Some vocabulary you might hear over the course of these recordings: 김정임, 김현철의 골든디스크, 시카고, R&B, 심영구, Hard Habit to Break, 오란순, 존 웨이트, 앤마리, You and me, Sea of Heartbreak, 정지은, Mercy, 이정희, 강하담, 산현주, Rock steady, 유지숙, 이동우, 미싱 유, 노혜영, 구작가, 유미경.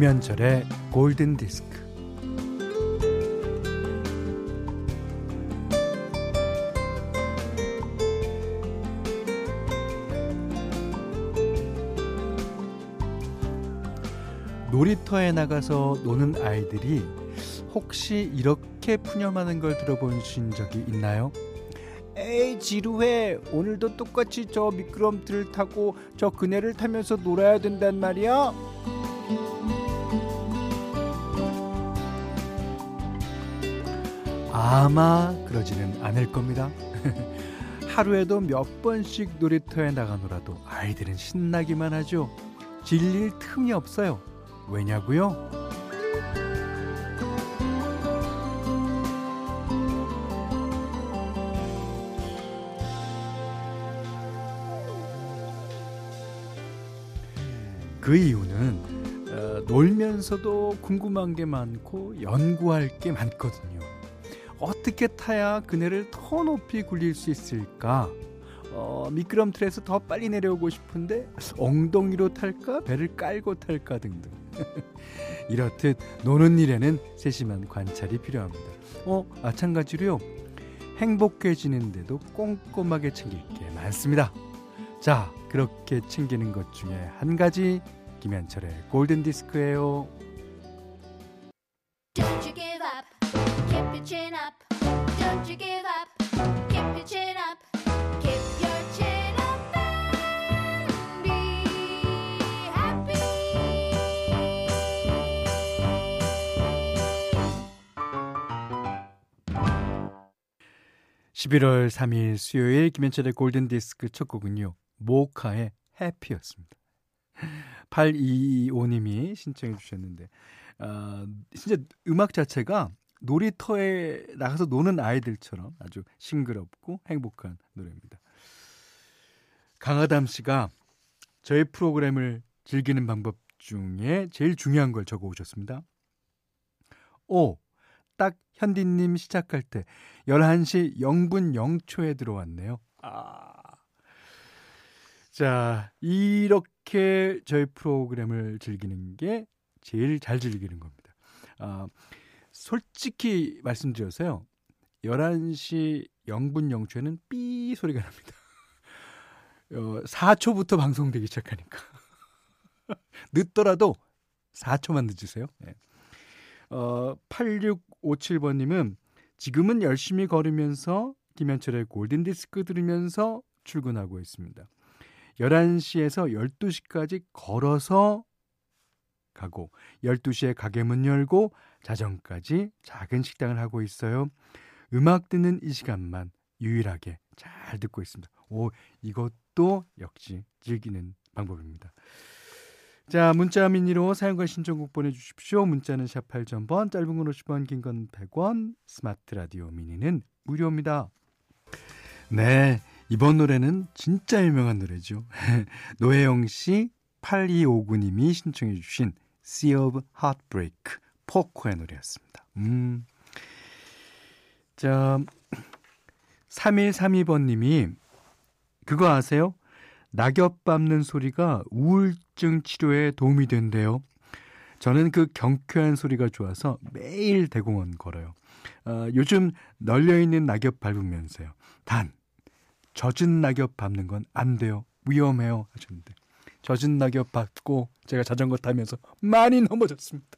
김현철의 골든디스크. 놀이터에 나가서 노는 아이들이 혹시 이렇게 푸념하는 걸 들어보신 적이 있나요? 에이 지루해, 오늘도 똑같이 저 미끄럼틀을 타고 저 그네를 타면서 놀아야 된단 말이야? 아마 그러지는 않을 겁니다. 하루에도 몇 번씩 놀이터에 나가노라도 아이들은 신나기만 하죠. 질릴 틈이 없어요. 왜냐고요? 그 이유는 놀면서도 궁금한 게 많고 연구할 게 많거든요. 어떻게 타야 그네를 더 높이 굴릴 수 있을까? 미끄럼틀에서 더 빨리 내려오고 싶은데 엉덩이로 탈까? 배를 깔고 탈까? 등등. 이렇듯 노는 일에는 세심한 관찰이 필요합니다. 마찬가지로요. 행복해지는데도 꼼꼼하게 챙길 게 많습니다. 자, 그렇게 챙기는 것 중에 한 가지, 김현철의 골든디스크예요. Don't you give up, keep your chin up. Don't you give up, keep your chin up. Keep your chin up and be happy. 11월 3일 수요일 김현철의 골든디스크 첫 곡은요, 모카의 해피였습니다. 8225님이 신청해 주셨는데 진짜 음악 자체가 놀이터에 나가서 노는 아이들처럼 아주 싱그럽고 행복한 노래입니다. 강하담 씨가 저희 프로그램을 즐기는 방법 중에 제일 중요한 걸 적어 오셨습니다. 딱 현디님 시작할 때 11시 0분 0초에 들어왔네요. 자, 이렇게 저희 프로그램을 즐기는 게 제일 잘 즐기는 겁니다. 솔직히 말씀드려서요. 11시 0분 0초에는 삐 소리가 납니다. 4초부터 방송되기 시작하니까. 늦더라도 4초만 늦으세요. 네. 8657번님은 지금은 열심히 걸으면서 김현철의 골든디스크 들으면서 출근하고 있습니다. 11시에서 12시까지 걸어서 가고 12시에 가게 문 열고 자정까지 작은 식당을 하고 있어요. 음악 듣는 이 시간만 유일하게 잘 듣고 있습니다. 이것도 역시 즐기는 방법입니다. 자, 문자 미니로 사용과 신청곡 보내주십시오. 문자는 샵 8000번, 짧은 건 50원, 긴 건 100원, 스마트 라디오 미니는 무료입니다. 네, 이번 노래는 진짜 유명한 노래죠. 노혜영 씨, 8259님이 신청해 주신 Sea of Heartbreak, 포코의 노래였습니다. 자, 3132번님이 그거 아세요? 낙엽 밟는 소리가 우울증 치료에 도움이 된대요. 저는 그 경쾌한 소리가 좋아서 매일 대공원 걸어요. 요즘 널려있는 낙엽 밟으면서요. 단 젖은 낙엽 밟는 건 안 돼요. 위험해요. 하셨는데 젖은 낙엽 밟고 제가 자전거 타면서 많이 넘어졌습니다.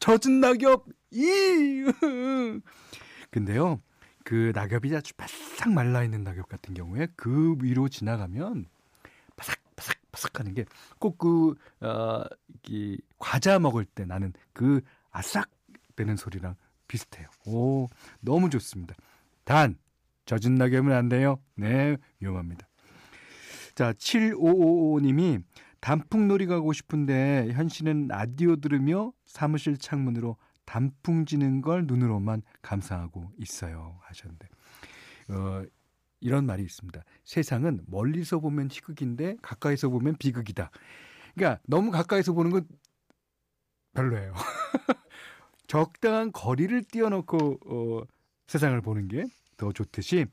젖은 낙엽! 근데요, 그 낙엽이 아주 바싹 말라있는 낙엽 같은 경우에 그 위로 지나가면 바삭바삭바삭 하는 게 꼭 그 과자 먹을 때 나는 그 아삭 되는 소리랑 비슷해요. 너무 좋습니다. 단 젖은 낙엽은 안 돼요. 네, 위험합니다. 자, 7555님이 단풍놀이 가고 싶은데 현씨는 라디오 들으며 사무실 창문으로 단풍 지는 걸 눈으로만 감상하고 있어요. 하셨는데 이런 말이 있습니다. 세상은 멀리서 보면 희극인데 가까이서 보면 비극이다. 그러니까 너무 가까이서 보는 건 별로예요. 적당한 거리를 띄워놓고 세상을 보는 게 더 좋듯이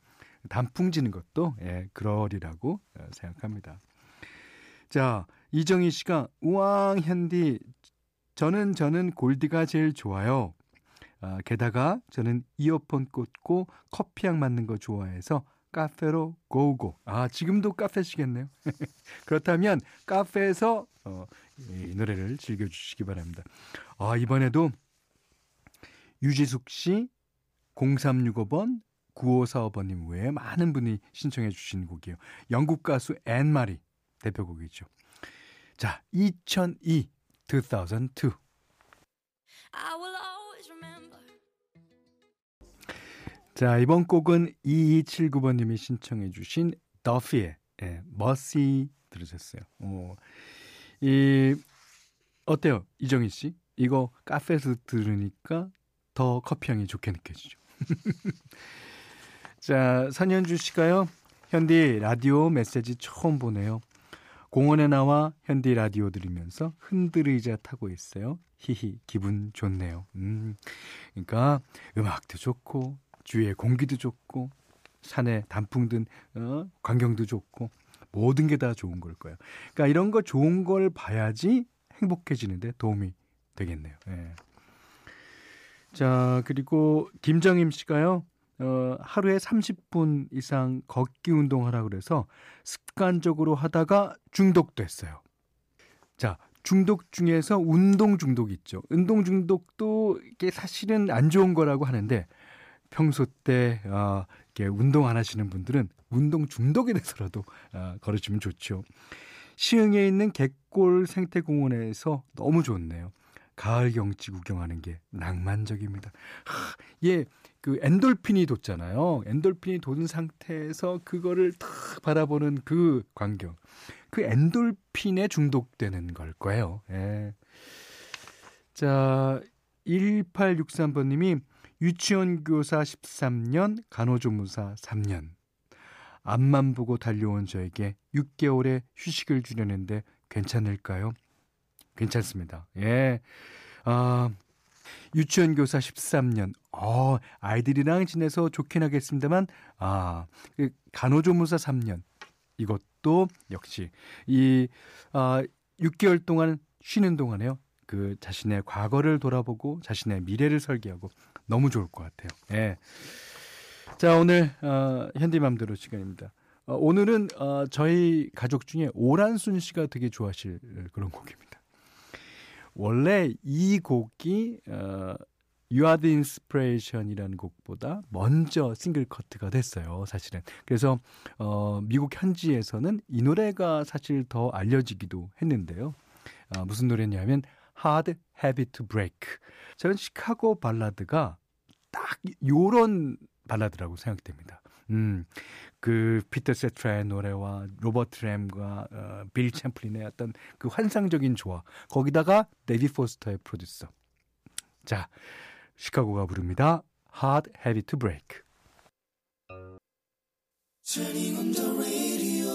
단풍 지는 것도 그러리라고 생각합니다. 자, 이정희 씨가 우왕 현디 저는 골디가 제일 좋아요. 아, 게다가 저는 이어폰 꽂고 커피향 맡는 거 좋아해서 카페로 고고. 아, 지금도 카페시겠네요. 그렇다면 카페에서 이 노래를 즐겨주시기 바랍니다. 아, 이번에도 유지숙 씨, 0365번, 9545번님 외에 많은 분이 신청해 주신 곡이에요. 영국 가수 앤마리 대표곡이죠. 자, 2002. 자, 이번 곡은 2279번님이 신청해 주신 더피의 Mercy 들으셨어요. 오, 어때요? 이정희 씨? 이거 카페에서 들으니까 더 커피향이 좋게 느껴지죠. 자, 산현주 씨가요. 현디 라디오 메시지 처음 보내요. 공원에 나와 현디 라디오 들으면서 흔들의자 타고 있어요. 히히, 기분 좋네요. 그러니까 음악도 좋고 주위의 공기도 좋고 산에 단풍 든 광경도 좋고 모든 게 다 좋은 걸 거예요. 그러니까 이런 거 좋은 걸 봐야지 행복해지는데 도움이 되겠네요. 예. 자, 그리고 김정임 씨가요. 하루에 30분 이상 걷기 운동하라고 그래서 습관적으로 하다가 중독됐어요. 자, 중독 중에서 운동 중독이 있죠. 운동 중독도 이게 사실은 안 좋은 거라고 하는데 평소 때 이렇게 운동 안 하시는 분들은 운동 중독이 돼서라도 걸어주면 좋죠. 시흥에 있는 갯골 생태공원에서 너무 좋네요. 가을 경치 구경하는 게 낭만적입니다. 하, 예, 그 엔돌핀이 돋잖아요. 엔돌핀이 돋은 상태에서 그거를 탁 바라보는 그 광경. 그 엔돌핀에 중독되는 걸 거예요. 예. 자, 1863번님이 유치원 교사 13년, 간호조무사 3년. 앞만 보고 달려온 저에게 6개월의 휴식을 주려는데 괜찮을까요? 괜찮습니다. 예. 유치원 교사 13년. 아이들이랑 지내서 좋긴 하겠습니다만, 간호조무사 3년. 이것도 역시, 6개월 동안 쉬는 동안에요. 그 자신의 과거를 돌아보고 자신의 미래를 설계하고 너무 좋을 것 같아요. 예. 자, 오늘, 현디맘대로 시간입니다. 오늘은, 저희 가족 중에 오란순 씨가 되게 좋아하실 그런 곡입니다. 원래 이 곡이 You are the inspiration이라는 곡보다 먼저 싱글 커트가 됐어요. 사실은. 그래서 미국 현지에서는 이 노래가 사실 더 알려지기도 했는데요. 무슨 노래냐면 Hard Habit to Break. 저는 시카고 발라드가 딱 요런 발라드라고 생각됩니다. 그 피터 세트라의 노래와 로버트 램과 빌 챔플린의 어떤 그 환상적인 조화, 거기다가 데이비 포스터의 프로듀서. 자, 시카고가 부릅니다. Hard Habit to Break. Turning on the radio.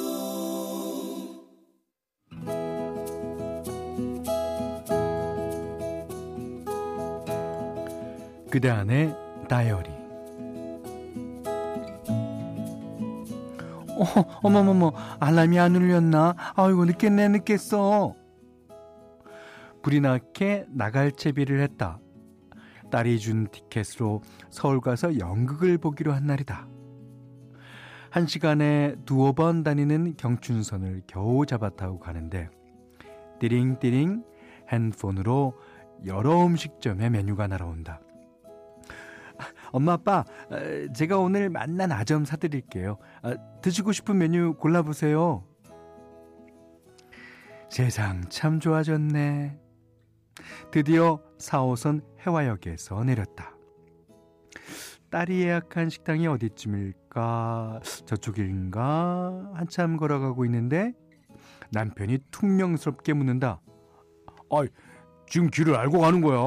그대 안의 다이어리. 어머머머, 알람이 안 울렸나? 아이고, 늦겠어. 불이 나게 나갈 채비를 했다. 딸이 준 티켓으로 서울 가서 연극을 보기로 한 날이다. 1시간에 2~5번 다니는 경춘선을 겨우 잡아타고 가는데 띠링띠링 핸드폰으로 여러 음식점의 메뉴가 날아온다. 엄마, 아빠, 제가 오늘 만난 아점 사드릴게요. 드시고 싶은 메뉴 골라보세요. 세상 참 좋아졌네. 드디어 4호선 해화역에서 내렸다. 딸이 예약한 식당이 어디쯤일까? 저쪽인가? 한참 걸어가고 있는데 남편이 퉁명스럽게 묻는다. 아이, 지금 길을 알고 가는 거야?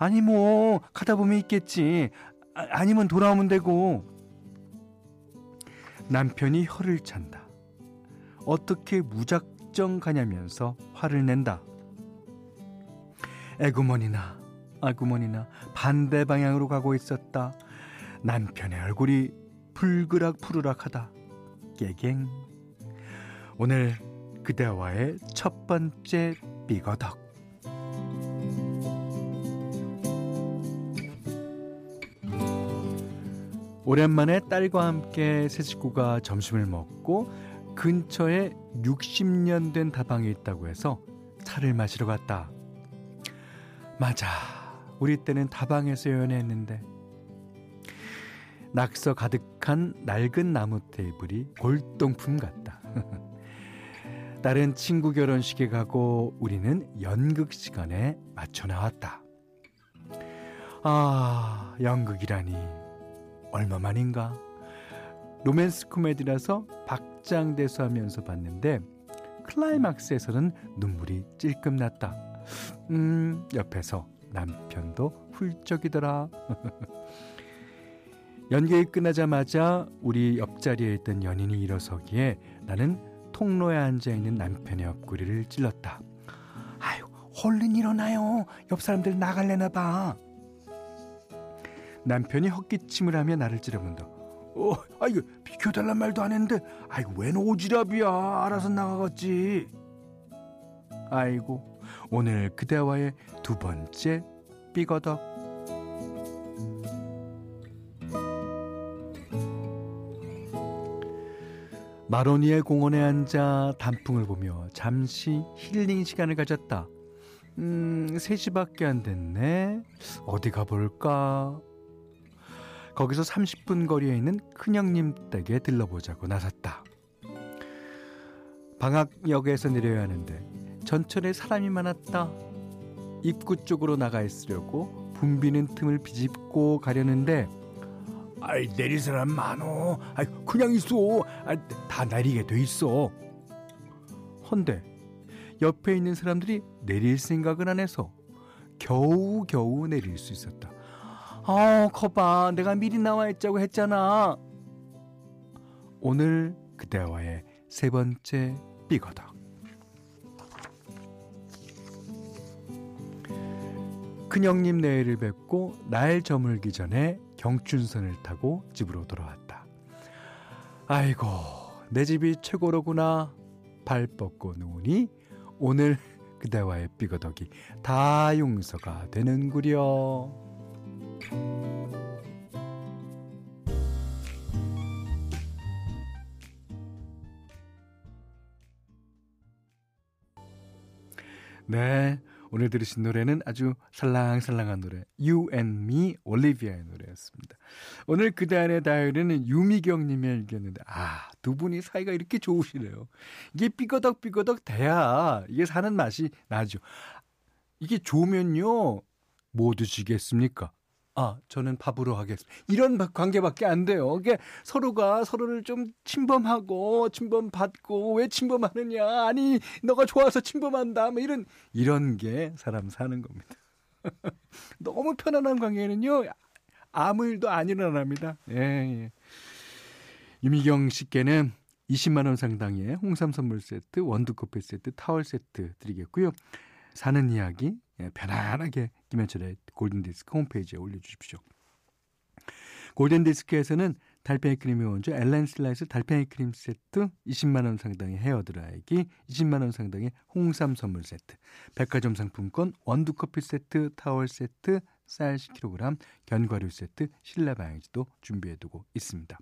아니 뭐 가다 보면 있겠지. 아니면 돌아오면 되고. 남편이 혀를 찬다. 어떻게 무작정 가냐면서 화를 낸다. 에구머니나 반대 방향으로 가고 있었다. 남편의 얼굴이 붉으락 푸르락하다. 깨갱. 오늘 그대와의 첫 번째 삐거덕. 오랜만에 딸과 함께 새 식구가 점심을 먹고 근처에 60년 된 다방이 있다고 해서 차를 마시러 갔다. 맞아, 우리 때는 다방에서 연애했는데. 낙서 가득한 낡은 나무 테이블이 골동품 같다. 딸은 친구 결혼식에 가고 우리는 연극 시간에 맞춰 나왔다. 아, 연극이라니 얼마만인가. 로맨스 코미디라서 박장대소하면서 봤는데 클라이막스에서는 눈물이 찔끔 났다. 옆에서 남편도 훌쩍이더라. 연극이 끝나자마자 우리 옆자리에 있던 연인이 일어서기에 나는 통로에 앉아있는 남편의 옆구리를 찔렀다. 아유, 얼른 일어나요. 옆 사람들 나갈래나 봐. 남편이 헛기침을 하며 나를 찌려본다. 아이고, 비켜달란 말도 안 했는데. 아이고, 웬 오지랖이야. 알아서 나가겠지. 아이고, 오늘 그대와의 두 번째 삐거덕. 마로니에 공원에 앉아 단풍을 보며 잠시 힐링 시간을 가졌다. 3시밖에 안 됐네. 어디 가볼까? 거기서 30분 거리에 있는 큰형님 댁에 들러보자고 나섰다. 방학역에서 내려야 하는데 전철에 사람이 많았다. 입구 쪽으로 나가 있으려고 붐비는 틈을 비집고 가려는데, 아이, 내릴 사람 많어. 아이, 그냥 있어. 아이, 다 내리게 돼 있어. 헌데 옆에 있는 사람들이 내릴 생각을 안 해서 겨우겨우 내릴 수 있었다. 아, 거봐, 내가 미리 나와 있자고 했잖아. 오늘 그대와의 세 번째 삐거덕. 큰형님 내일을 뵙고 날 저물기 전에 경춘선을 타고 집으로 돌아왔다. 아이고, 내 집이 최고로구나. 발 뻗고 누우니 오늘 그대와의 삐거덕이 다 용서가 되는구려. 네, 오늘 들으신 노래는 아주 살랑살랑한 노래, You and me, 올리비아의 노래였습니다. 오늘 그대안의 다이어리는 유미경 님의 일기였는데, 아, 두 분이 사이가 이렇게 좋으시네요. 이게 삐거덕삐거덕 돼야 이게 사는 맛이 나죠. 이게 좋으면요, 뭐 드시겠습니까? 아, 저는 밥으로 하겠습니다. 이런 관계밖에 안 돼요. 이게 서로가 서로를 좀 침범하고 침범받고, 왜 침범하느냐, 아니 너가 좋아서 침범한다, 뭐 이런 게 사람 사는 겁니다. 너무 편안한 관계는요, 아무 일도 안 일어납니다. 예. 유미경 씨께는 20만 원 상당의 홍삼 선물 세트, 원두커피 세트, 타월 세트 드리겠고요. 사는 이야기 편안하게 김현철의 골든디스크 홈페이지에 올려주십시오. 골든디스크에서는 달팽이 크림의 원조 엘렌 슬라이스 달팽이 크림 세트, 20만 원 상당의 헤어드라이기, 20만 원 상당의 홍삼 선물 세트, 백화점 상품권, 원두커피 세트, 타월 세트, 쌀 10kg, 견과류 세트, 실내 방향지도 준비해두고 있습니다.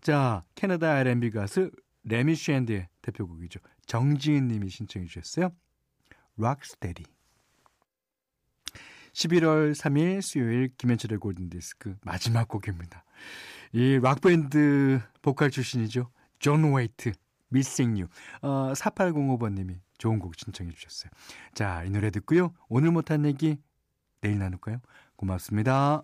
자, 캐나다 R&B 가수 레미 쉔드의 대표곡이죠. 정지은 님이 신청해 주셨어요. Rock steady. 11월 3일 수요일 김현철의 골든디스크 마지막 곡입니다. 이 락밴드 보컬 출신이죠. 존 웨이트, 미싱 유. 4805번님이 좋은 곡 신청해 주셨어요. 자, 이 노래 듣고요. 오늘 못한 얘기 내일 나눌까요? 고맙습니다.